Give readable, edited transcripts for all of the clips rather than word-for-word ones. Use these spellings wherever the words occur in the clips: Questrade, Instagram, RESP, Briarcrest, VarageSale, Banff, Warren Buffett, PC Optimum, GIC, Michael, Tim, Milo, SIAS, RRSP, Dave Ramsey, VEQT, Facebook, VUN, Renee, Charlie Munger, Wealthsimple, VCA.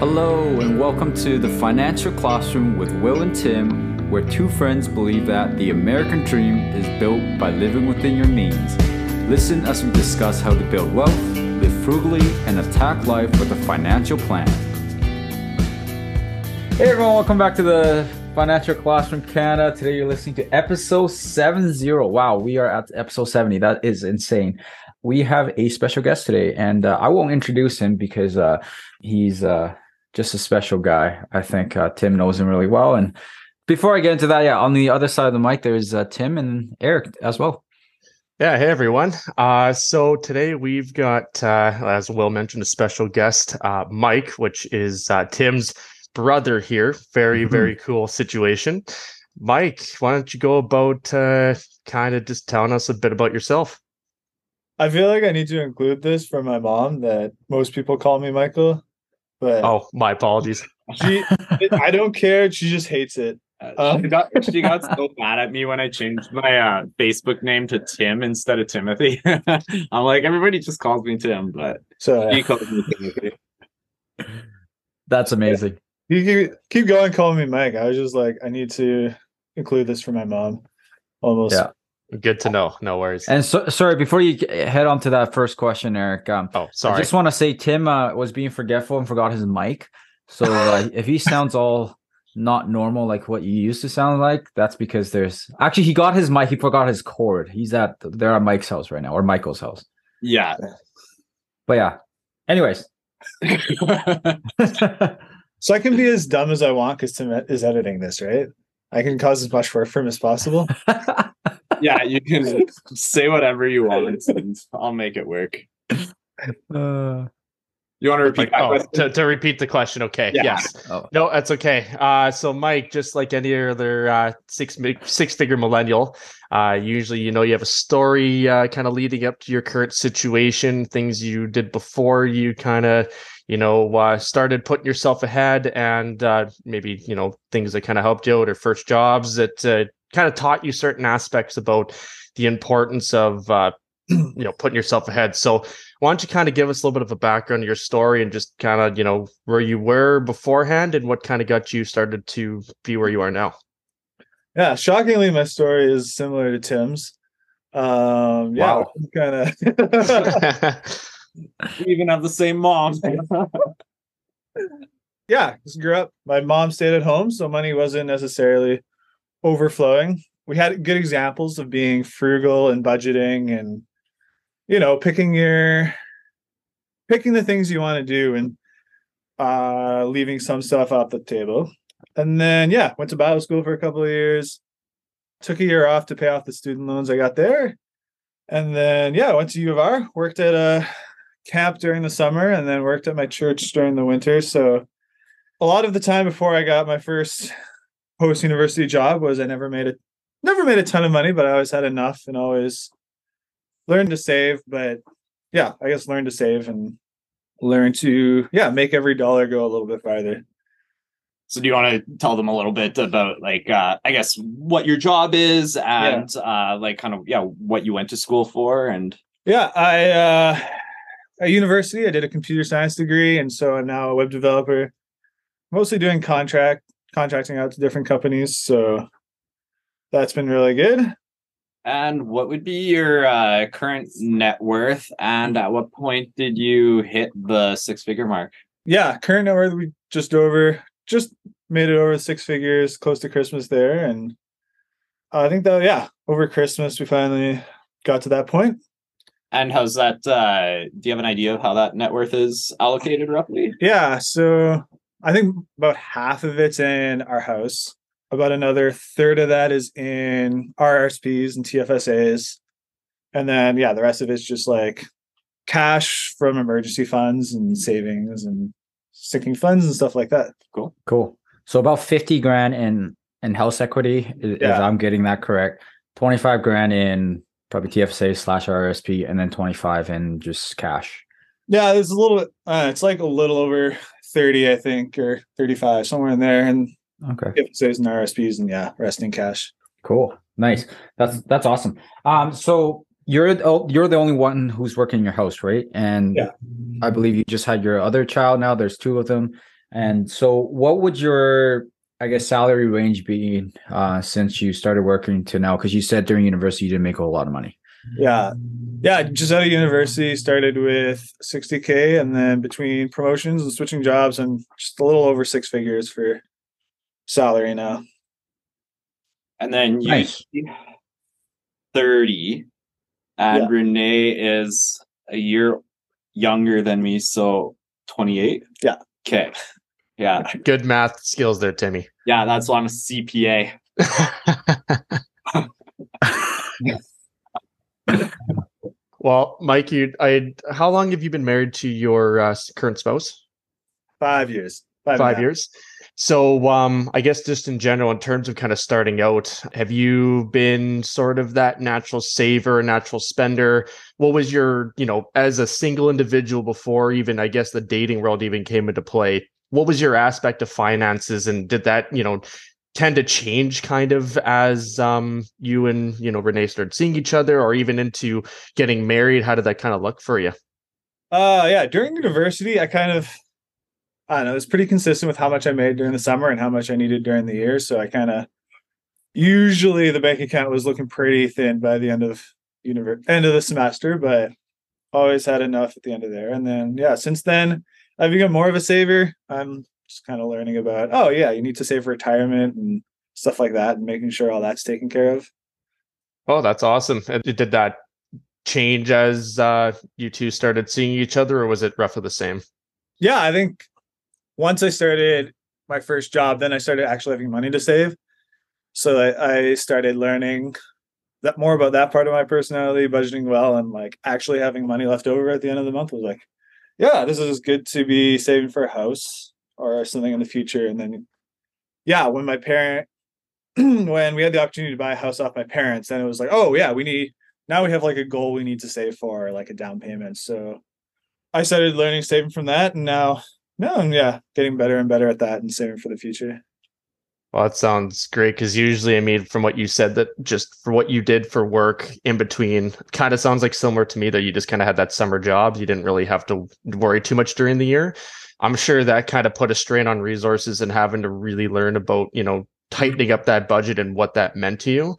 Hello and welcome to The Financial Classroom with Will and Tim, where two friends believe that the American dream is built by living within your means. Listen as we discuss how to build wealth, live frugally, and attack life with a financial plan. Hey everyone, welcome back to The Financial Classroom Canada. Today you're listening to episode 70. Wow, we are at episode 70. That is insane. We have a special guest today, and I won't introduce him because he's... just a special guy. I think Tim knows him really well. And before I get into that, yeah, on the other side of the mic, there's Tim and Eric as well. Yeah. Hey, everyone. So today we've got, as Will mentioned, a special guest, Mike, which is Tim's brother here. Very cool situation. Mike, why don't you go about kind of just telling us a bit about yourself? I feel like I need to include this from my mom that most people call me Michael. But oh, my apologies. I don't care. She just hates it. She got so mad at me when I changed my Facebook name to Tim instead of Timothy. I'm like, everybody just calls me Tim, but she calls me Timothy. That's amazing. Yeah. You keep going calling me Mike. I was just like, I need to include this for my mom. Almost. Yeah. Good to know. No worries. And so, sorry, before you head on to that first question, Eric. I just want to say Tim was being forgetful and forgot his mic. So if he sounds all not normal like what you used to sound like, that's because there's actually he got his mic. He forgot his cord. They're at Mike's house right now, or Michael's house. Yeah. But yeah. Anyways. So I can be as dumb as I want because Tim is editing this, right? I can cause as much work for him as possible. Yeah, you can say whatever you want. I'll make it work. You want to repeat to repeat the question? Okay. Yeah. Yes. Oh. No, that's okay. So Mike, just like any other six-figure millennial, usually, you have a story kind of leading up to your current situation, things you did before you kind of, started putting yourself ahead and maybe, things that kind of helped you out or first jobs that kind of taught you certain aspects about the importance of, putting yourself ahead. So why don't you kind of give us a little bit of a background of your story and just kind of, where you were beforehand and what kind of got you started to be where you are now? Yeah. Shockingly, my story is similar to Tim's. Wow. Yeah, kind of... We even have the same mom. Yeah, just grew up. My mom stayed at home, so money wasn't necessarily overflowing. We had good examples of being frugal and budgeting and, picking the things you want to do and leaving some stuff off the table. And then, went to Bible school for a couple of years, took a year off to pay off the student loans I got there. And then, went to U of R, worked at a camp during the summer and then worked at my church during the winter. So a lot of the time before I got my first post-university job was I never made a ton of money, but I always had enough and always learned to save. But I guess learn to save and learn to, make every dollar go a little bit farther. So do you want to tell them a little bit about I guess what your job is and what you went to school for? And I at university, I did a computer science degree, and so I'm now a web developer, mostly doing contracting out to different companies. So that's been really good. And what would be your current net worth? And at what point did you hit the six-figure mark? Yeah, current net worth, we just made it over 6 figures, close to Christmas there. And I think that, over Christmas, we finally got to that point. And how's that? Do you have an idea of how that net worth is allocated roughly? Yeah. So I think about half of it's in our house. About another third of that is in RRSPs and TFSAs. And then, the rest of it's just like cash from emergency funds and savings and sinking funds and stuff like that. Cool. So about 50 grand in house equity, if I'm getting that correct. 25 grand in probably TFSA / RRSP, and then 25 in just cash. Yeah, there's a little bit, it's like a little over 30, I think, or 35, somewhere in there. And okay, TFSAs and RRSPs and resting cash. Cool. Nice. That's awesome. So you're the only one who's working in your house, right? And I believe you just had your other child now. There's two of them. And so what would your, I guess, salary range be since you started working to now? Because you said during university, you didn't make a whole lot of money. Yeah. Just out of university, started with 60K, and then between promotions and switching jobs, I'm just a little over six figures for salary now. And then you nice. 30, and yeah. Renee is a year younger than me, so 28. Yeah. Okay. Yeah. Good math skills there, Timmy. Yeah, that's why I'm a CPA. Well, Mike, how long have you been married to your current spouse? 5 years. Five years. So I guess just in general, in terms of kind of starting out, have you been sort of that natural saver, natural spender? What was your, as a single individual before even, I guess, the dating world even came into play, what was your aspect of finances? And did that, tend to change kind of as you and, Renee started seeing each other or even into getting married? How did that kind of look for you? Yeah, during university, I it's pretty consistent with how much I made during the summer and how much I needed during the year. So I usually the bank account was looking pretty thin by the end of the semester, but always had enough at the end of there. And then, yeah, since then I've become more of a saver. I'm just learning about, you need to save for retirement and stuff like that and making sure all that's taken care of. Oh, that's awesome. Did that change as you two started seeing each other, or was it roughly the same? Yeah, I think once I started my first job, then I started actually having money to save. So I started learning that more about that part of my personality, budgeting well, and actually having money left over at the end of the month was this is good to be saving for a house or something in the future. And then, when we had the opportunity to buy a house off my parents, then it was now we have a goal we need to save for, a down payment. So I started learning saving from that, and now, getting better and better at that and saving for the future. Well, that sounds great, because usually, from what you said, that just for what you did for work in between kind of sounds similar to me, that you just had that summer job. You didn't really have to worry too much during the year. I'm sure that put a strain on resources and having to really learn about, tightening up that budget and what that meant to you.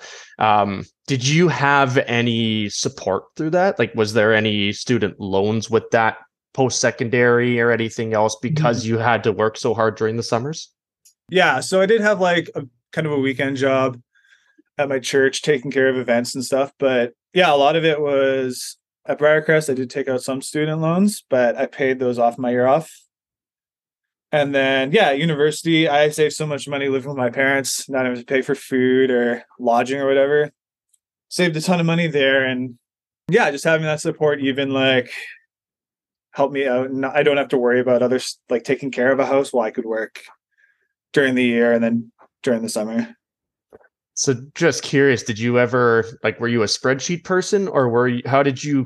Did you have any support through that? Was there any student loans with that post-secondary or anything else because you had to work so hard during the summers? Yeah. So I did have a weekend job at my church taking care of events and stuff. But yeah, a lot of it was at Briarcrest. I did take out some student loans, but I paid those off my year off. And then, university, I saved so much money living with my parents, not having to pay for food or lodging or whatever. Saved a ton of money there. And yeah, just having that support even helped me out. And I don't have to worry about others taking care of a house while I could work during the year and then during the summer. So just curious, did you ever, were you a spreadsheet person, or how did you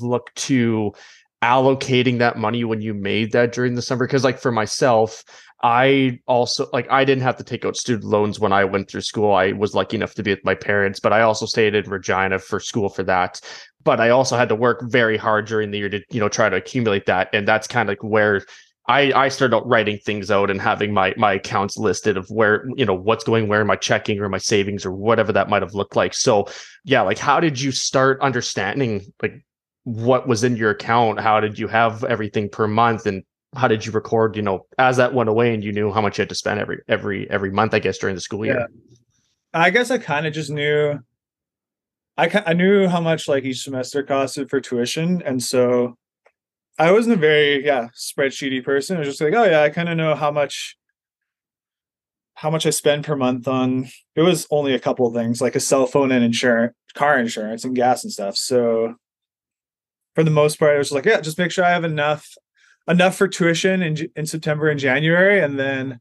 look to allocating that money when you made that during the summer? Because for myself, I also I didn't have to take out student loans when I went through school. I was lucky enough to be with my parents, but I also stayed in Regina for school for that. But I also had to work very hard during the year to try to accumulate that. And that's where I started out writing things out and having my accounts listed of where, what's going where, my checking or my savings or whatever that might have looked like. So yeah, how did you start understanding what was in your account? How did you have everything per month, and how did you record, as that went away and you knew how much you had to spend every month, I guess, during the school year? Yeah. I guess I just knew, I knew how much each semester costed for tuition. And so I wasn't a very, spreadsheety person. I was just I know how much I spend per month on, it was only a couple of things, a cell phone and insurance, car insurance and gas and stuff. So for the most part, I was just make sure I have enough for tuition in September and January, and then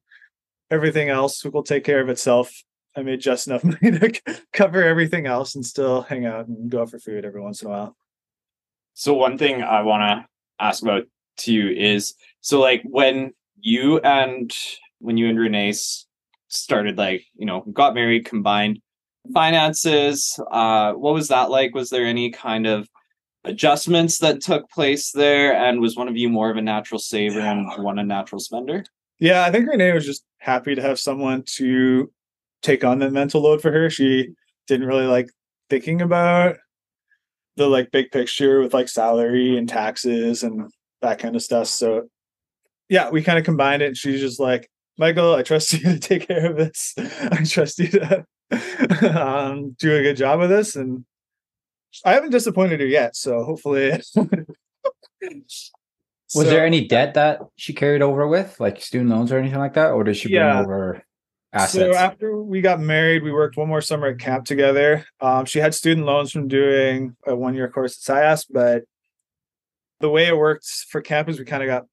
everything else will take care of itself. I made just enough money to cover everything else and still hang out and go out for food every once in a while. So one thing I want to ask about to you is, when you and Renee started, got married, combined finances, what was that like? Was there any kind of adjustments that took place there, and was one of you more of a natural saver and one a natural spender? Yeah, I think Renee was just happy to have someone to take on that mental load for her. She didn't really like thinking about the like big picture with like salary and taxes and that kind of stuff. So yeah, we kind of combined it. And she's just like, Michael, I trust you to take care of this. I trust you to do a good job with this. And I haven't disappointed her yet. So hopefully. Was there any debt that she carried over with, like student loans or anything like that? Or did she bring over assets? So after we got married, we worked one more summer at camp together. She had student loans from doing a one-year course at SIAS, but the way it worked for camp is we kind of got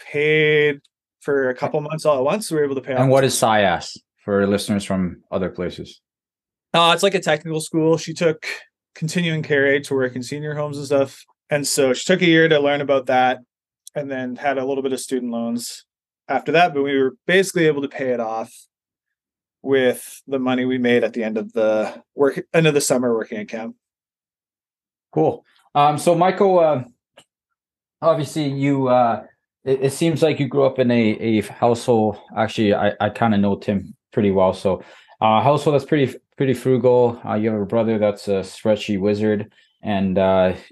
paid for a couple months all at once. So we were able to pay off. And what is SIAS for listeners from other places? It's like a technical school. She took continuing care aid to work in senior homes and stuff. And so she took a year to learn about that and then had a little bit of student loans after that. But we were basically able to pay it off with the money we made at the end of the summer working at camp. Cool. So Michael, obviously you, it seems like you grew up in a household. Actually, I kind of know Tim pretty well. So household that's pretty frugal. You have a brother that's a spreadsheet wizard. And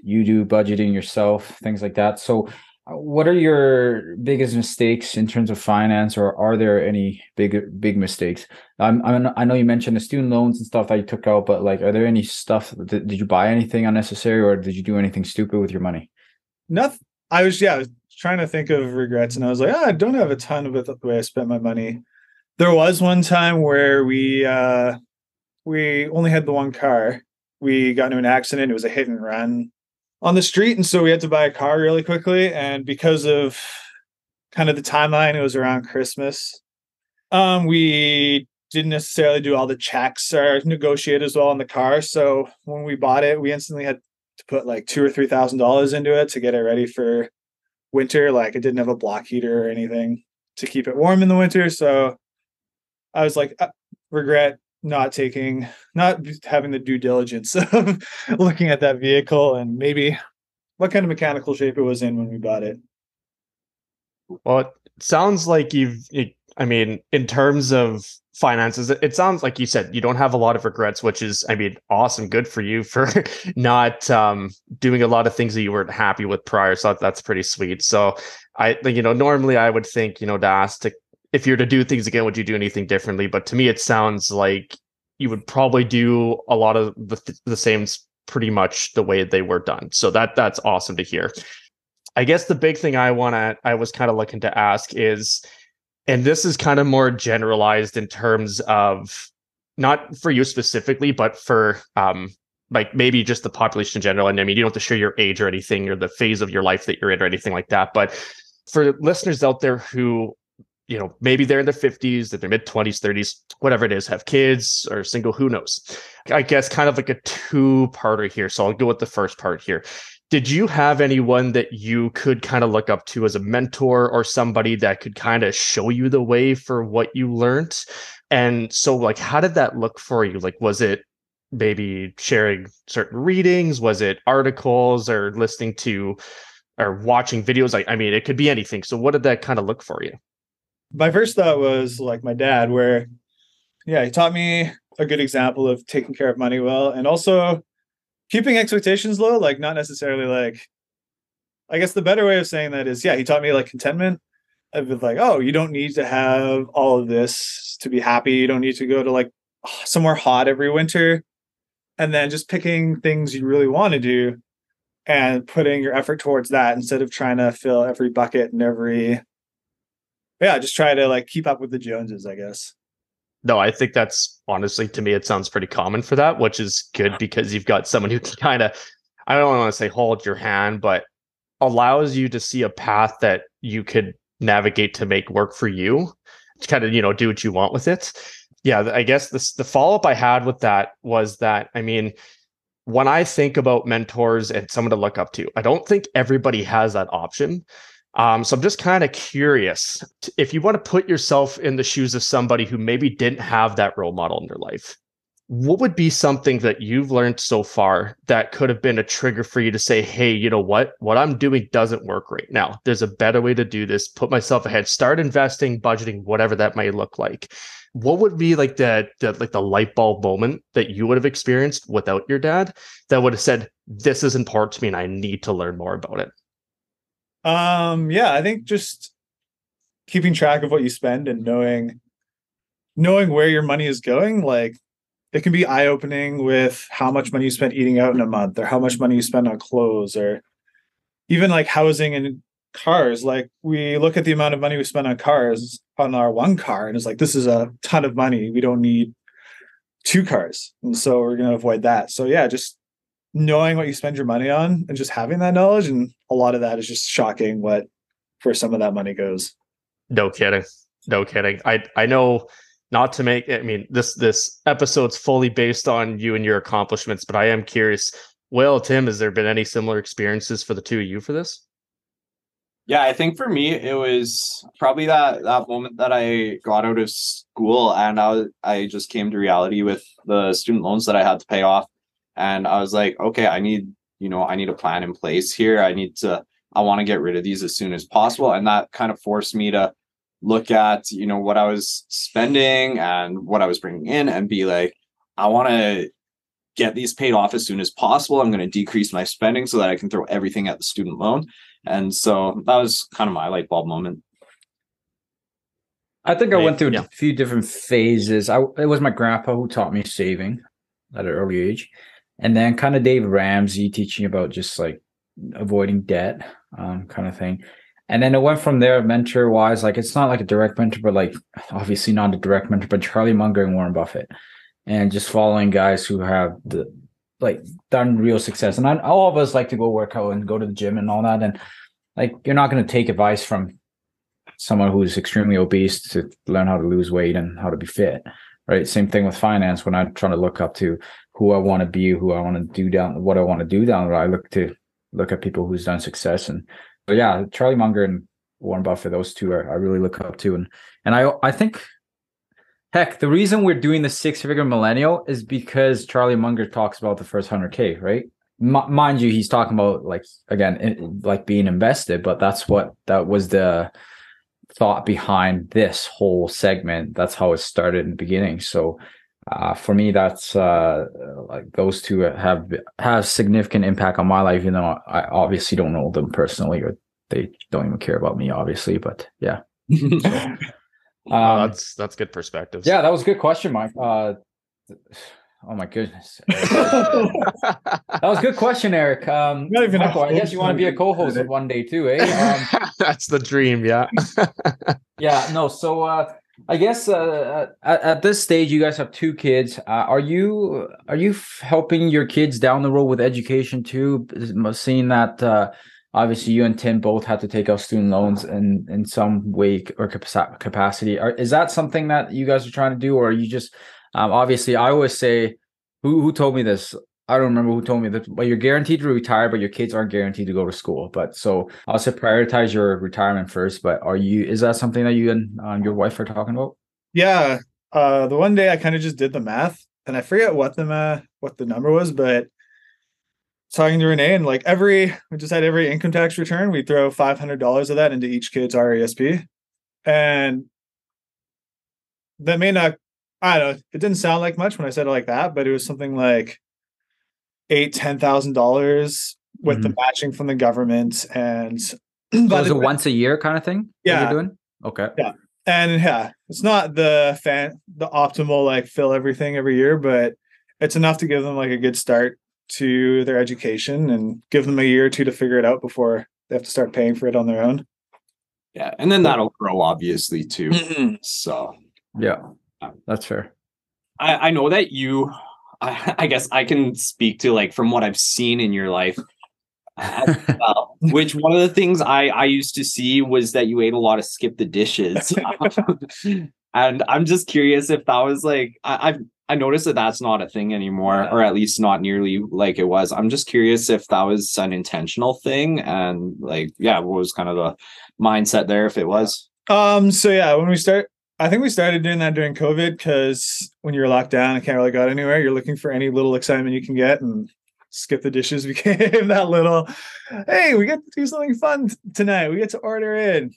you do budgeting yourself, things like that. So what are your biggest mistakes in terms of finance, or are there any big mistakes? I know you mentioned the student loans and stuff that you took out, but like, are there any stuff, did you buy anything unnecessary, or did you do anything stupid with your money? Nothing. I was trying to think of regrets, and I was like, I don't have a ton of it the way I spent my money. There was one time where we only had the one car. We got into an accident. It was a hit and run on the street. And so we had to buy a car really quickly. And because of kind of the timeline, it was around Christmas. We didn't necessarily do all the checks or negotiate as well on the car. So when we bought it, we instantly had to put like $2,000 or $3,000 into it to get it ready for winter. Like, it didn't have a block heater or anything to keep it warm in the winter. So I was like, regret. Not having the due diligence of looking at that vehicle and maybe what kind of mechanical shape it was in when we bought it. Well, it sounds like in terms of finances, it sounds like you said you don't have a lot of regrets, which is, awesome. Good for you for not doing a lot of things that you weren't happy with prior. So that's pretty sweet. So normally I would think, to ask if you're to do things again, would you do anything differently? But to me, it sounds like you would probably do a lot of the same, pretty much the way they were done. So that's awesome to hear. I guess the big thing I was kind of looking to ask is, and this is kind of more generalized in terms of not for you specifically, but for like maybe just the population in general. And you don't have to share your age or anything, or the phase of your life that you're in or anything like that. But for listeners out there who, maybe they're in their 50s, they're mid 20s, 30s, whatever it is, have kids or single, who knows? I guess kind of like a two-parter here. So I'll go with the first part here. Did you have anyone that you could kind of look up to as a mentor or somebody that could kind of show you the way for what you learned? And so like, how did that look for you? Like, was it maybe sharing certain readings? Was it articles or listening to or watching videos? It could be anything. So what did that kind of look for you? My first thought was like my dad, where, he taught me a good example of taking care of money well, and also keeping expectations low. Like, not necessarily like, I guess the better way of saying that is, he taught me like contentment. I've been like, you don't need to have all of this to be happy. You don't need to go to like somewhere hot every winter, and then just picking things you really want to do and putting your effort towards that instead of trying to fill every bucket and every. Just try to like keep up with the Joneses, I guess. No, I think that's honestly, to me, it sounds pretty common for that, which is good because you've got someone who can kind of, I don't want to say hold your hand, but allows you to see a path that you could navigate to make work for you, to kind of, do what you want with it. Yeah, I guess the follow-up I had with that was that, when I think about mentors and someone to look up to, I don't think everybody has that option. So I'm just kind of curious if you want to put yourself in the shoes of somebody who maybe didn't have that role model in their life. what would be something that you've learned so far that could have been a trigger for you to say, hey, you know what I'm doing doesn't work right now. There's a better way to do this. Put myself ahead, start investing, budgeting, whatever that may look like. What would be like the light bulb moment that you would have experienced without your dad that would have said, this is important to me and I need to learn more about it? Yeah, I think just keeping track of what you spend and knowing where your money is going. Like, it can be eye-opening with how much money you spent eating out in a month, or how much money you spend on clothes, or even like housing and cars. Like, we look at the amount of money we spend on cars, on our one car, and it's like, this is a ton of money. We don't need two cars. And so we're going to avoid that. So yeah, just knowing what you spend your money on and just having that knowledge. And a lot of that is just shocking where some of that money goes. No kidding. I know. Not to make, I mean, this episode's fully based on you and your accomplishments, but I am curious, Will, Tim, has there been any similar experiences for the two of you for this? Yeah, I think for me, it was probably that moment that I got out of school and I just came to reality with the student loans that I had to pay off. And I was like, okay, I need a plan in place here. I want to get rid of these as soon as possible. And that kind of forced me to look at, what I was spending and what I was bringing in and be like, I want to get these paid off as soon as possible. I'm going to decrease my spending so that I can throw everything at the student loan. And so that was kind of my light bulb moment. I think I went through a few different phases. It was my grandpa who taught me saving at an early age. And then kind of Dave Ramsey teaching about just like avoiding debt, kind of thing. And then it went from there mentor wise, like it's not like a direct mentor, but like obviously not a direct mentor, but Charlie Munger and Warren Buffett, and just following guys who have done real success. And all of us like to go work out and go to the gym and all that. And like, you're not going to take advice from someone who's extremely obese to learn how to lose weight and how to be fit. Right. Same thing with finance. When I'm trying to look up to who I want to be, what I want to do down the road, I look at people who's done success. And but yeah, Charlie Munger and Warren Buffett, those two I really look up to. And I think, heck, the reason we're doing the six-figure millennial is because Charlie Munger talks about the first 100K, right? Mind you, he's talking about like being invested, but that was the thought behind this whole segment. That's how it started in the beginning. So for me, that's like those two have significant impact on my life. Even though I obviously don't know them personally, or they don't even care about me, obviously. But yeah, so, that's good perspective. Yeah, that was a good question, Mike. Oh my goodness, that was a good question, Eric. Michael, I guess you want to be a co-host one day too, eh? That's the dream, yeah. Yeah, no, so. I guess at this stage, you guys have two kids. Are you helping your kids down the road with education too? Seeing that obviously you and Tim both had to take out student loans in some way or capacity. Is that something that you guys are trying to do, or are you just obviously? I always say, who told me this? I don't remember who told me that. Well, you're guaranteed to retire, but your kids aren't guaranteed to go to school. But so I'll say prioritize your retirement first. But is that something that you and your wife are talking about? Yeah. The one day I kind of just did the math, and I forget what the number was, but talking to Renee, and like we just had every income tax return, we throw $500 of that into each kid's RESP. And that may not, I don't know, it didn't sound like much when I said it like that, but it was something like $8,000-$10,000 with the matching from the government, and so was it once a year kind of thing? Yeah, you're doing okay. Yeah, and yeah, it's not the optimal like fill everything every year, but it's enough to give them like a good start to their education and give them a year or two to figure it out before they have to start paying for it on their own. Yeah, and then that'll grow obviously too. So yeah, that's fair. I know that you. I guess I can speak to like from what I've seen in your life, which one of the things I used to see was that you ate a lot of skip the dishes. And I'm just curious if that was like, I noticed that that's not a thing anymore, or at least not nearly like it was. I'm just curious if that was an intentional thing, and like, yeah, what was kind of the mindset there if it was? So yeah, when we start I think we started doing that during COVID because when you're locked down and can't really go out anywhere, you're looking for any little excitement you can get, and skip the dishes became that little, hey, we get to do something fun tonight. We get to order in.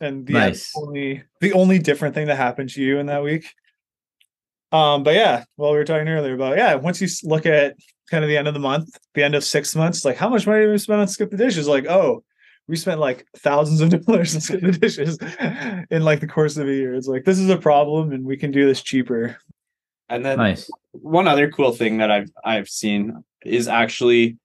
And the only different thing that happened to you in that week. But yeah, we were talking earlier about, once you look at kind of the end of the month, the end of 6 months, like how much money did we spend on skip the dishes? Like, oh, we spent like thousands of dollars on skip the dishes in like the course of a year. It's like, this is a problem and we can do this cheaper. And then one other cool thing that I've seen is actually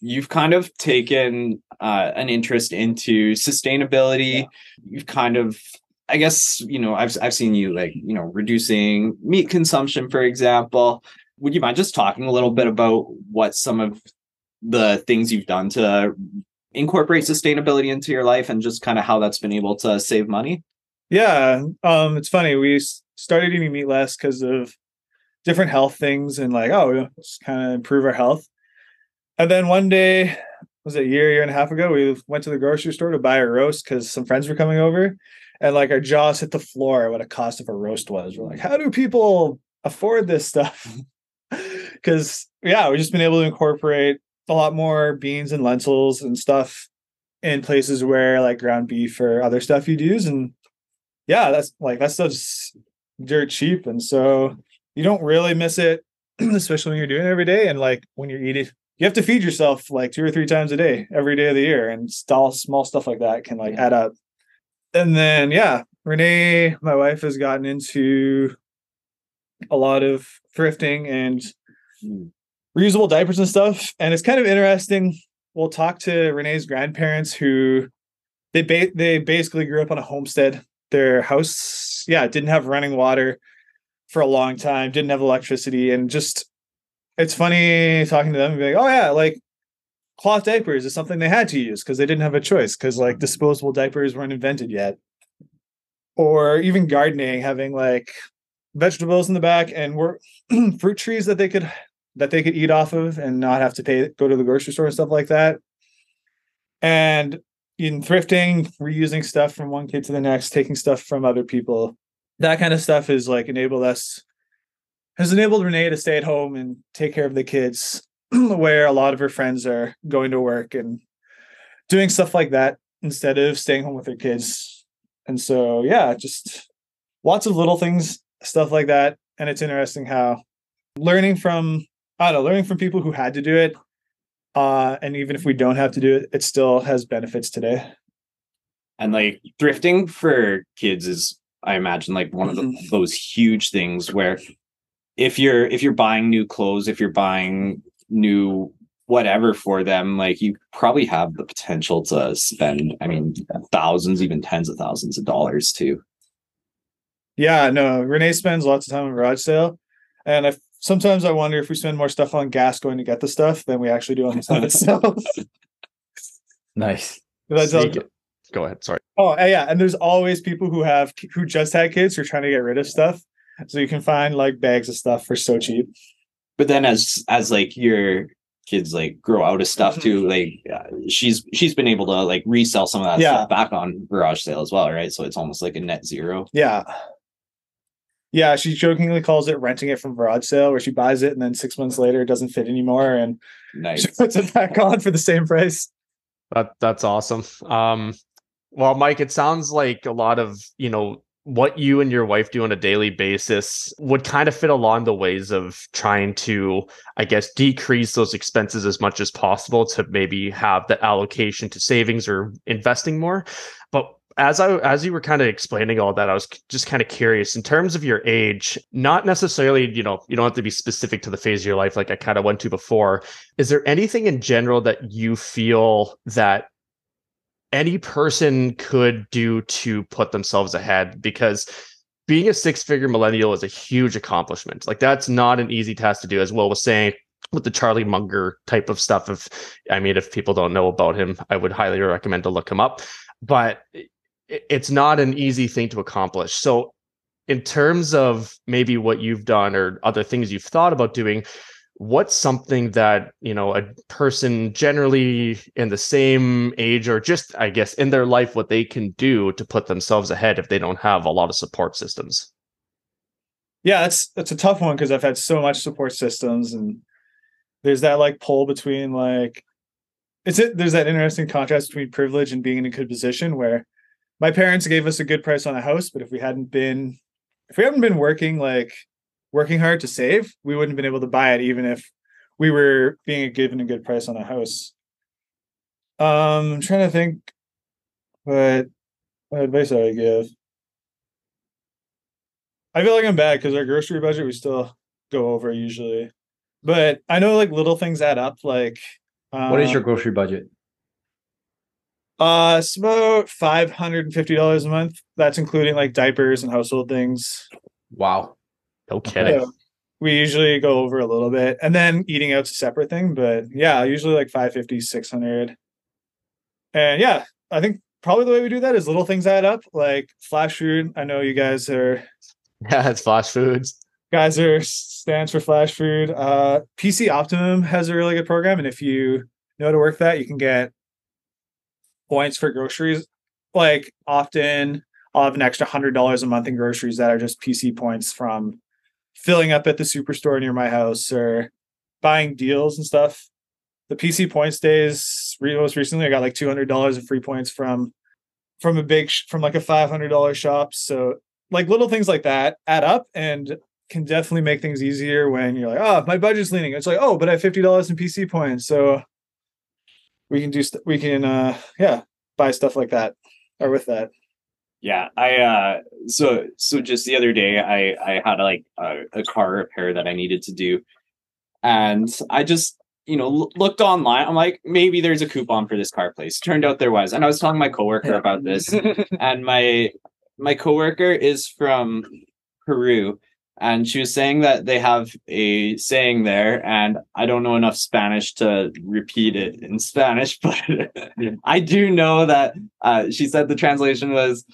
you've kind of taken an interest into sustainability. Yeah. You've kind of, I guess, you know, I've seen you like, you know, reducing meat consumption, for example. Would you mind just talking a little bit about what some of the things you've done to incorporate sustainability into your life and just kind of how that's been able to save money? Yeah. It's funny. We started eating meat less because of different health things and like, oh, just kind of improve our health. And then one day, was it a year and a half ago, we went to the grocery store to buy a roast because some friends were coming over, and like our jaws hit the floor at what a cost of a roast was. We're like, how do people afford this stuff? Because we've just been able to incorporate a lot more beans and lentils and stuff in places where like ground beef or other stuff you'd use. And that's like, that stuff's dirt cheap. And so you don't really miss it, especially when you're doing it every day. And like when you're eating, you have to feed yourself like 2 or 3 times a day, every day of the year. And small stuff like that can like add up. And then, Renee, my wife, has gotten into a lot of thrifting and reusable diapers and stuff. And it's kind of interesting. We'll talk to Renee's grandparents who they basically grew up on a homestead. Their house, didn't have running water for a long time, didn't have electricity, and just, it's funny talking to them and be like, cloth diapers is something they had to use because they didn't have a choice, because like disposable diapers weren't invented yet. Or even gardening, having like vegetables in the back and fruit trees that they could eat off of and not have to go to the grocery store and stuff like that. And in thrifting, reusing stuff from one kid to the next, taking stuff from other people. That kind of stuff is like has enabled Renee to stay at home and take care of the kids where a lot of her friends are going to work and doing stuff like that instead of staying home with her kids. And so, just lots of little things, stuff like that. And it's interesting how learning from people who had to do it. And even if we don't have to do it, it still has benefits today. And like thrifting for kids is, I imagine, like one of those huge things where if you're buying new clothes, if you're buying new whatever for them, like you probably have the potential to spend, thousands, even tens of thousands of dollars too. Yeah, no, Renee spends lots of time on VarageSale. And sometimes I wonder if we spend more stuff on gas going to get the stuff than we actually do on the stuff itself. Nice. Go ahead. Sorry. Oh, yeah. And there's always people who just had kids who are trying to get rid of stuff. So you can find like bags of stuff for so cheap. But then as like your kids like grow out of stuff too, like she's been able to like resell some of that stuff back on VarageSale as well. Right. So it's almost like a net zero. Yeah. Yeah. She jokingly calls it renting it from VarageSale, where she buys it and then 6 months later it doesn't fit anymore. And she puts it back on for the same price. That's awesome. Well, Mike, it sounds like a lot of, what you and your wife do on a daily basis would kind of fit along the ways of trying to, I guess, decrease those expenses as much as possible to maybe have that allocation to savings or investing more. But as you were kind of explaining all that, I was just kind of curious in terms of your age, not necessarily, you don't have to be specific to the phase of your life like I kind of went to before. Is there anything in general that you feel that any person could do to put themselves ahead? Because being a 6-figure millennial is a huge accomplishment. Like that's not an easy task to do, as Will was saying, with the Charlie Munger type of stuff. If people don't know about him, I would highly recommend to look him up, but it's not an easy thing to accomplish. So in terms of maybe what you've done or other things you've thought about doing, what's something that, you know, a person generally in the same age or just, I guess, in their life, what they can do to put themselves ahead if they don't have a lot of support systems? Yeah, that's a tough one because I've had so much support systems, and there's that like pull between like, there's that interesting contrast between privilege and being in a good position where my parents gave us a good price on a house, but if we haven't been working hard to save, we wouldn't have been able to buy it even if we were being given a good price on a house. I'm trying to think what advice I would give. I feel like I'm bad because our grocery budget, we still go over usually. But I know like little things add up. Like, what is your grocery budget? It's about $550 a month. That's including like diapers and household things. Wow. No kidding. So we usually go over a little bit, and then eating out's a separate thing. But yeah, usually like $550, $600. And yeah, I think probably the way we do that is little things add up. Like flash food. I know you guys are. Yeah, it's flash foods. Guys are stands for flash food. PC Optimum has a really good program, and if you know how to work that, you can get points for groceries. Like often, I'll have an extra $100 a month in groceries that are just PC points from filling up at the superstore near my house or buying deals and stuff. The PC points days, most recently, I got like $200 of free points from like a $500 shop. So. Like little things like that add up and can definitely make things easier when you're like, oh, my budget's leaning. It's like, oh, but I have $50 in PC points. So we can buy stuff like that or with that. Yeah. So just the other day I had like a car repair that I needed to do. And I just, looked online. I'm like, maybe there's a coupon for this car place. Turned out there was. And I was telling my coworker about this, and my coworker is from Peru, and she was saying that they have a saying there, and I don't know enough Spanish to repeat it in Spanish, but I do know that she said the translation was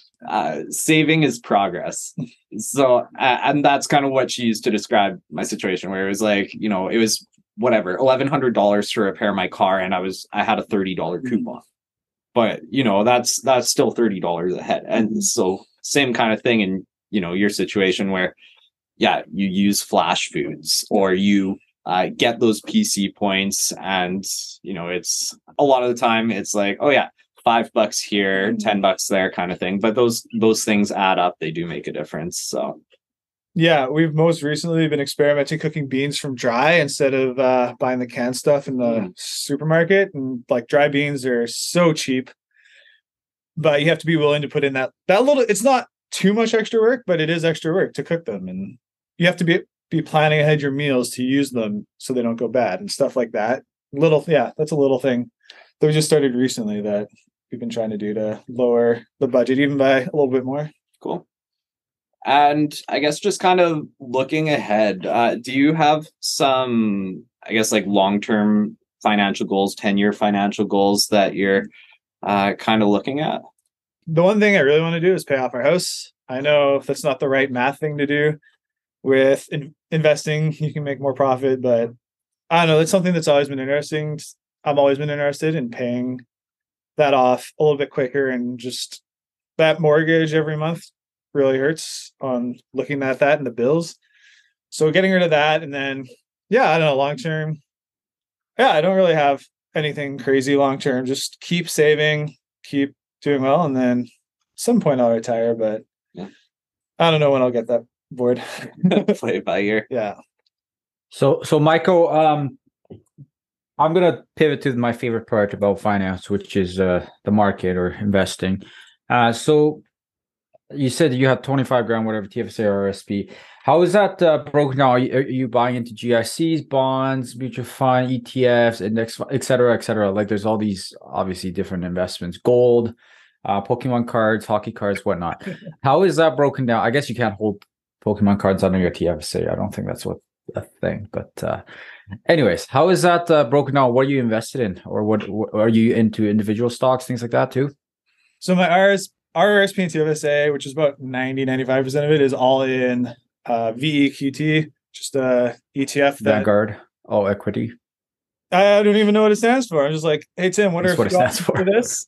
saving is progress. So, and that's kind of what she used to describe my situation, where it was like, it was whatever, $1,100 to repair my car, and I had a $30 coupon. But, that's still $30 ahead. And so same kind of thing in, your situation where, yeah, you use flash foods or you get those PC points. And, it's a lot of the time it's like, oh, yeah, $5 here, $10 there kind of thing. But those things add up. They do make a difference. So, yeah, we've most recently been experimenting cooking beans from dry instead of buying the canned stuff in the supermarket. And like dry beans are so cheap, but you have to be willing to put in that little, it's not too much extra work, but it is extra work to cook them. And you have to be planning ahead your meals to use them so they don't go bad and stuff like that. That's a little thing that we just started recently that we've been trying to do to lower the budget even by a little bit more. Cool. And I guess just kind of looking ahead, do you have some, I guess, like long-term financial goals, 10-year financial goals that you're kind of looking at? The one thing I really want to do is pay off our house. I know that's not the right math thing to do. With investing, you can make more profit, but I don't know. That's something that's always been interesting. I've always been interested in paying that off a little bit quicker, and just that mortgage every month really hurts on looking at that and the bills. So getting rid of that, and then I don't know, long term. Yeah, I don't really have anything crazy long term. Just keep saving, keep doing well, and then at some point I'll retire, but I don't know when I'll get that bored. Play it by ear. Yeah. So Michael, I'm gonna pivot to my favorite part about finance, which is the market or investing. So you said you had 25 grand, whatever, TFSA or RSP. How is that broken down? Are you buying into GICs, bonds, mutual fund, ETFs, index, et cetera, et cetera? Like there's all these obviously different investments, gold, Pokemon cards, hockey cards, whatnot. How is that broken down? I guess you can't hold Pokemon cards under your TFSA. I don't think that's a thing. But anyways, how is that broken down? What are you invested in? Or what are you into, individual stocks, things like that too? So my RRSP and TFSA, which is about 95% of it, is all in VEQT, just a ETF that Vanguard. Oh, equity. I don't even know what it stands for. I'm just like, hey, Tim, what are you for this?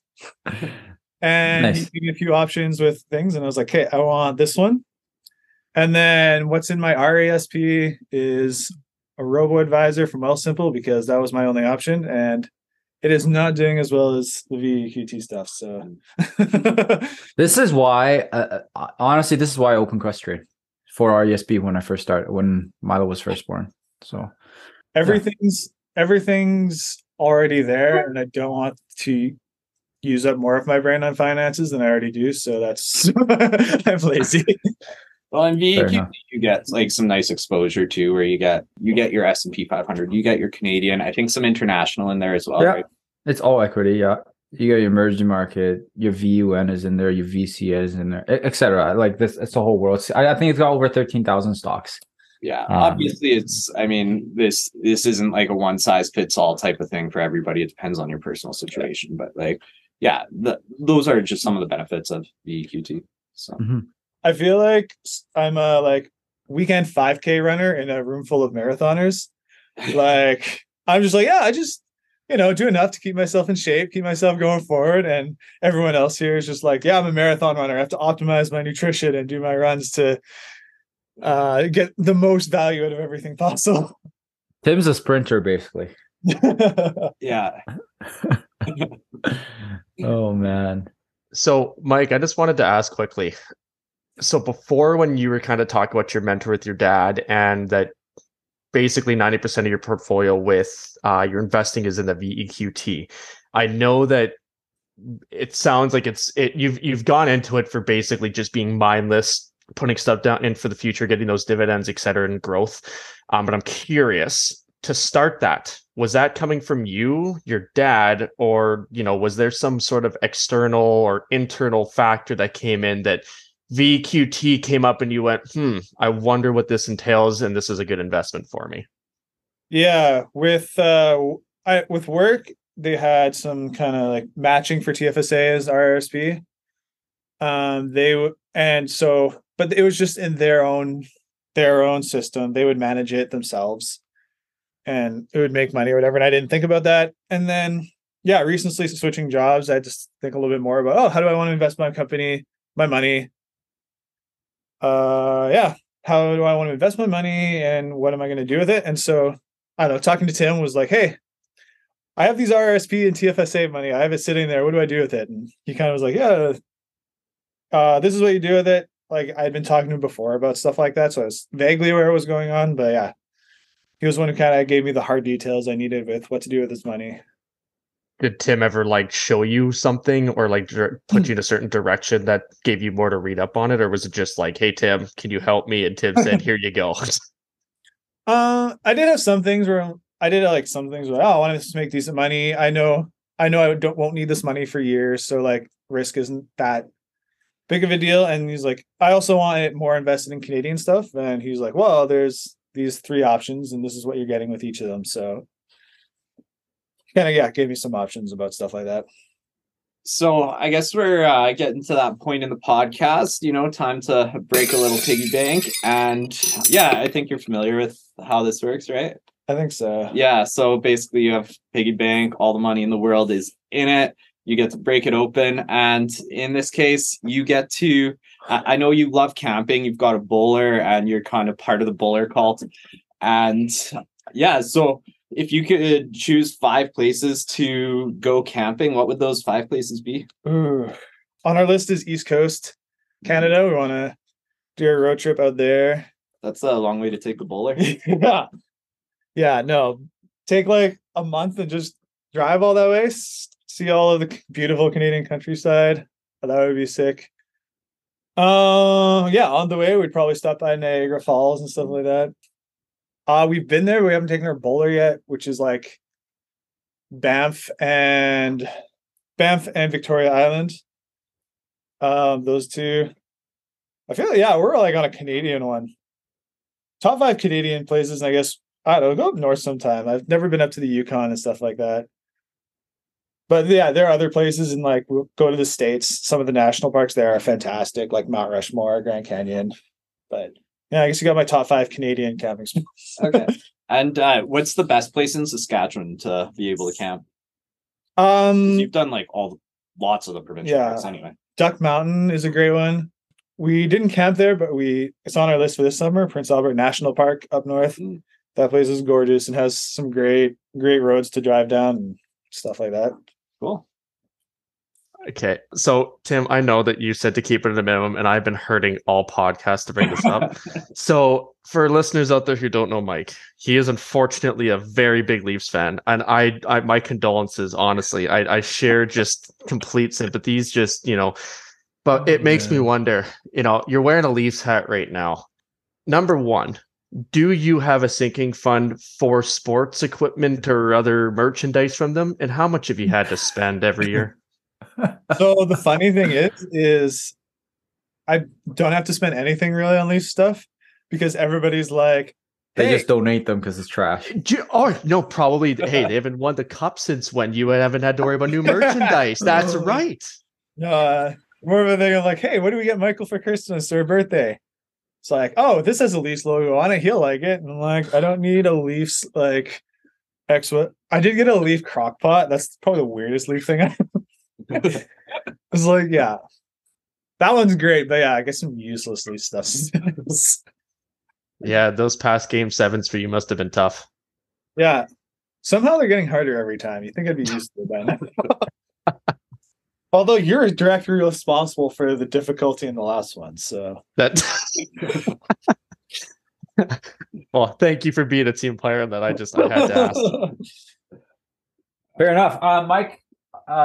And nice. He gave me a few options with things. And I was like, hey, I want this one. And then what's in my RASP is a robo-advisor from Wealthsimple, because that was my only option. And it is not doing as well as the VEQT stuff. So this is why, honestly, this is why I opened Questrade for RASP when I first started, when Milo was first born. So everything's already there, and I don't want to use up more of my brain on finances than I already do. So that's I'm lazy. Well, and VEQT, you get like some nice exposure too, where you get your S&P 500, you get your Canadian, I think some international in there as well. Yeah, right? It's all equity. Yeah, you got your emerging market, your VUN is in there, your VCA is in there, etc. Like this, it's the whole world. I think it's got over 13,000 stocks. Yeah, obviously, it's. I mean, this isn't like a one size fits all type of thing for everybody. It depends on your personal situation, but like, yeah, those are just some of the benefits of VEQT. So. Mm-hmm. I feel like I'm a weekend 5K runner in a room full of marathoners. Like I'm just like, yeah, I just, do enough to keep myself in shape, keep myself going forward. And everyone else here is just like, yeah, I'm a marathon runner. I have to optimize my nutrition and do my runs to get the most value out of everything possible. Tim's a sprinter, basically. Yeah. Oh, man. So, Mike, I just wanted to ask quickly. So before, when you were kind of talking about your mentor with your dad, and that basically 90% of your portfolio with your investing is in the VEQT, I know that it sounds like you've gone into it for basically just being mindless, putting stuff down in for the future, getting those dividends, et cetera, and growth. But I'm curious to start that. Was that coming from you, your dad, or was there some sort of external or internal factor that came in that VQT came up and you went, I wonder what this entails, and this is a good investment for me? Yeah, with work, they had some kind of matching for TFSA's RRSP. But it was just in their own system. They would manage it themselves, and it would make money or whatever. And I didn't think about that. And then, yeah, recently switching jobs, I just think a little bit more about, how do I want to invest my company, my money? How do I want to invest my money, and what am I going to do with it? And so, I don't know, talking to Tim was like, hey, I have these RRSP and TFSA money. I have it sitting there. What do I do with it? And he kind of was like, this is what you do with it. Like, I'd been talking to him before about stuff like that, so I was vaguely aware of what was going on. But yeah, he was one who kind of gave me the hard details I needed with what to do with his money. Did Tim ever show you something, or put you in a certain direction that gave you more to read up on it? Or was it just like, hey, Tim, can you help me? And Tim said, here you go. I did have some things where I want to make decent money. I know I won't need this money for years. So risk isn't that big of a deal. And he's like, I also want it more invested in Canadian stuff. And he's like, well, there's these three options, and this is what you're getting with each of them. So kind of, yeah, gave me some options about stuff like that. So I guess we're getting to that point in the podcast, time to break a little piggy bank. And yeah, I think you're familiar with how this works, right? I think so. Yeah. So basically you have piggy bank, all the money in the world is in it. You get to break it open. And in this case, you get to, I know you love camping, you've got a bowler and you're kind of part of the bowler cult. And yeah, so if you could choose 5 places to go camping, what would those 5 places be? Ooh. On our list is East Coast, Canada. We want to do a road trip out there. That's a long way to take the bowler. Yeah. Yeah, no. Take a month and just drive all that way. See all of the beautiful Canadian countryside. That would be sick. Yeah, on the way, we'd probably stop by Niagara Falls and stuff like that. We've been there. We haven't taken our bowler yet, which is Banff and Victoria Island. Those two. I feel like, yeah, we're on a Canadian one. Top 5 Canadian places, and I guess, I don't know, go up north sometime. I've never been up to the Yukon and stuff like that. But yeah, there are other places, and we'll go to the States. Some of the national parks there are fantastic, like Mount Rushmore, Grand Canyon. But yeah, I guess you got my top 5 Canadian camping spots. Okay. And what's the best place in Saskatchewan to be able to camp? You've done like lots of the provincial parks anyway. Duck Mountain is a great one. We didn't camp there, but it's on our list for this summer. Prince Albert National Park up north. Mm. That place is gorgeous and has some great roads to drive down and stuff like that. Cool. Okay, so Tim, I know that you said to keep it at a minimum, and I've been hurting all podcasts to bring this up. So for listeners out there who don't know Mike, he is unfortunately a very big Leafs fan, and I my condolences, honestly. I share just complete sympathies, just, you know, but it makes me wonder, you know, you're wearing a Leafs hat right now. Number one, do you have a sinking fund for sports equipment or other merchandise from them? And how much have you had to spend every year? So the funny thing is I don't have to spend anything really on Leafs stuff because everybody's like, they just donate them because it's trash. Probably. Hey, they haven't won the cup since when? You haven't had to worry about new merchandise. That's right. More of a thing of like, hey, what do we get Michael for Christmas or birthday? It's like, oh, this has a Leafs logo on it. He'll like it. And I'm like, I don't need a Leafs like extra. I did get a Leaf crock pot. That's probably the weirdest Leaf thing I have. It's like, yeah, that one's great, but yeah, I guess some useless Leaf stuff. Yeah, those past game sevens for you must have been tough. Yeah, somehow they're getting harder every time. You think I'd be used to it by now? Although you're directly responsible for the difficulty in the last one, so that. Well, thank you for being a team player that I had to ask. Fair enough, Mike.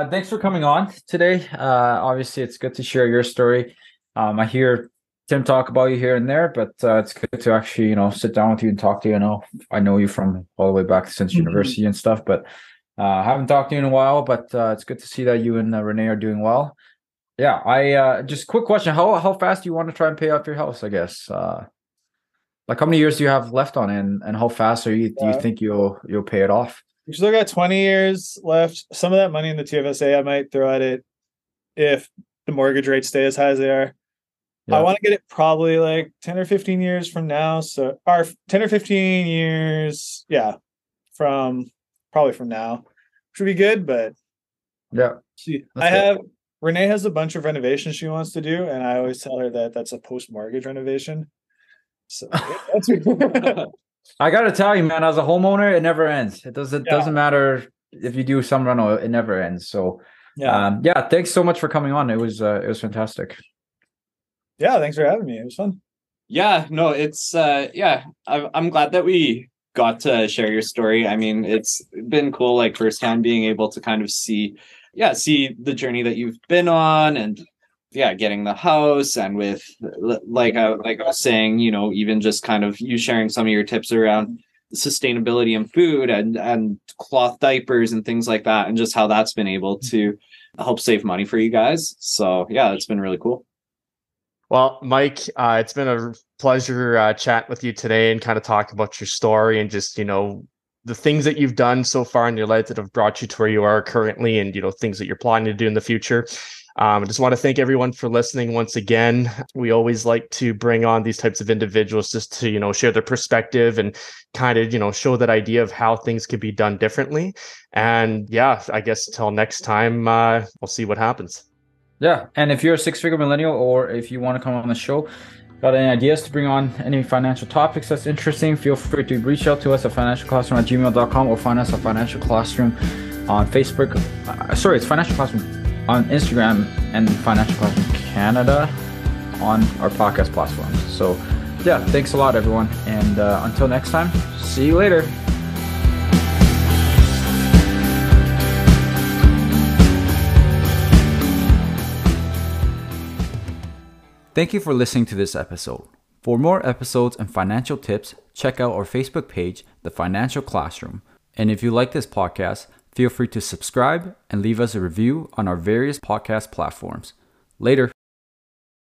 Thanks for coming on today. Obviously, it's good to share your story. I hear Tim talk about you here and there, but it's good to actually, you know, sit down with you and talk to you. I know you from all the way back since university and stuff, but I haven't talked to you in a while, but it's good to see that you and Renee are doing well. Yeah, I just quick question. How fast do you want to try and pay off your house, I guess? Like how many years do you have left on it, and how fast do you think you'll pay it off? We still got 20 years left. Some of that money in the TFSA I might throw at it if the mortgage rates stay as high as they are. Yeah. I want to get it probably like 10 or 15 years from now. So, or 10 or 15 years, yeah, from now. Should be good, but yeah. Renee has a bunch of renovations she wants to do, and I always tell her that that's a post-mortgage renovation. So that's I gotta tell you, man, as a homeowner, it never ends. It doesn't matter if you do some rental, it never ends. So thanks so much for coming on. It was fantastic. Yeah, thanks for having me. It was fun. Yeah, no, it's I'm glad that we got to share your story. I mean, it's been cool, like firsthand being able to kind of see the journey that you've been on and getting the house, and with like I was saying, you know, even just kind of you sharing some of your tips around sustainability and food and cloth diapers and things like that, and just how that's been able to help save money for you guys. So yeah, it's been really cool. Well, Mike, it's been a pleasure chatting with you today and kind of talk about your story and just, you know, the things that you've done so far in your life that have brought you to where you are currently, and, you know, things that you're planning to do in the future. I just want to thank everyone for listening once again. We always like to bring on these types of individuals just to, you know, share their perspective and kind of, you know, show that idea of how things could be done differently. And yeah, I guess till next time, we'll see what happens. Yeah. And if you're a six-figure millennial, or if you want to come on the show, got any ideas to bring on any financial topics that's interesting, feel free to reach out to us at financialclassroom@gmail.com or find us at Financial Classroom on Facebook. It's Financial Classroom on Instagram and Financial Classroom Canada on our podcast platforms. So yeah, thanks a lot, everyone. And until next time, see you later. Thank you for listening to this episode. For more episodes and financial tips, check out our Facebook page, The Financial Classroom. And if you like this podcast, feel free to subscribe and leave us a review on our various podcast platforms. Later.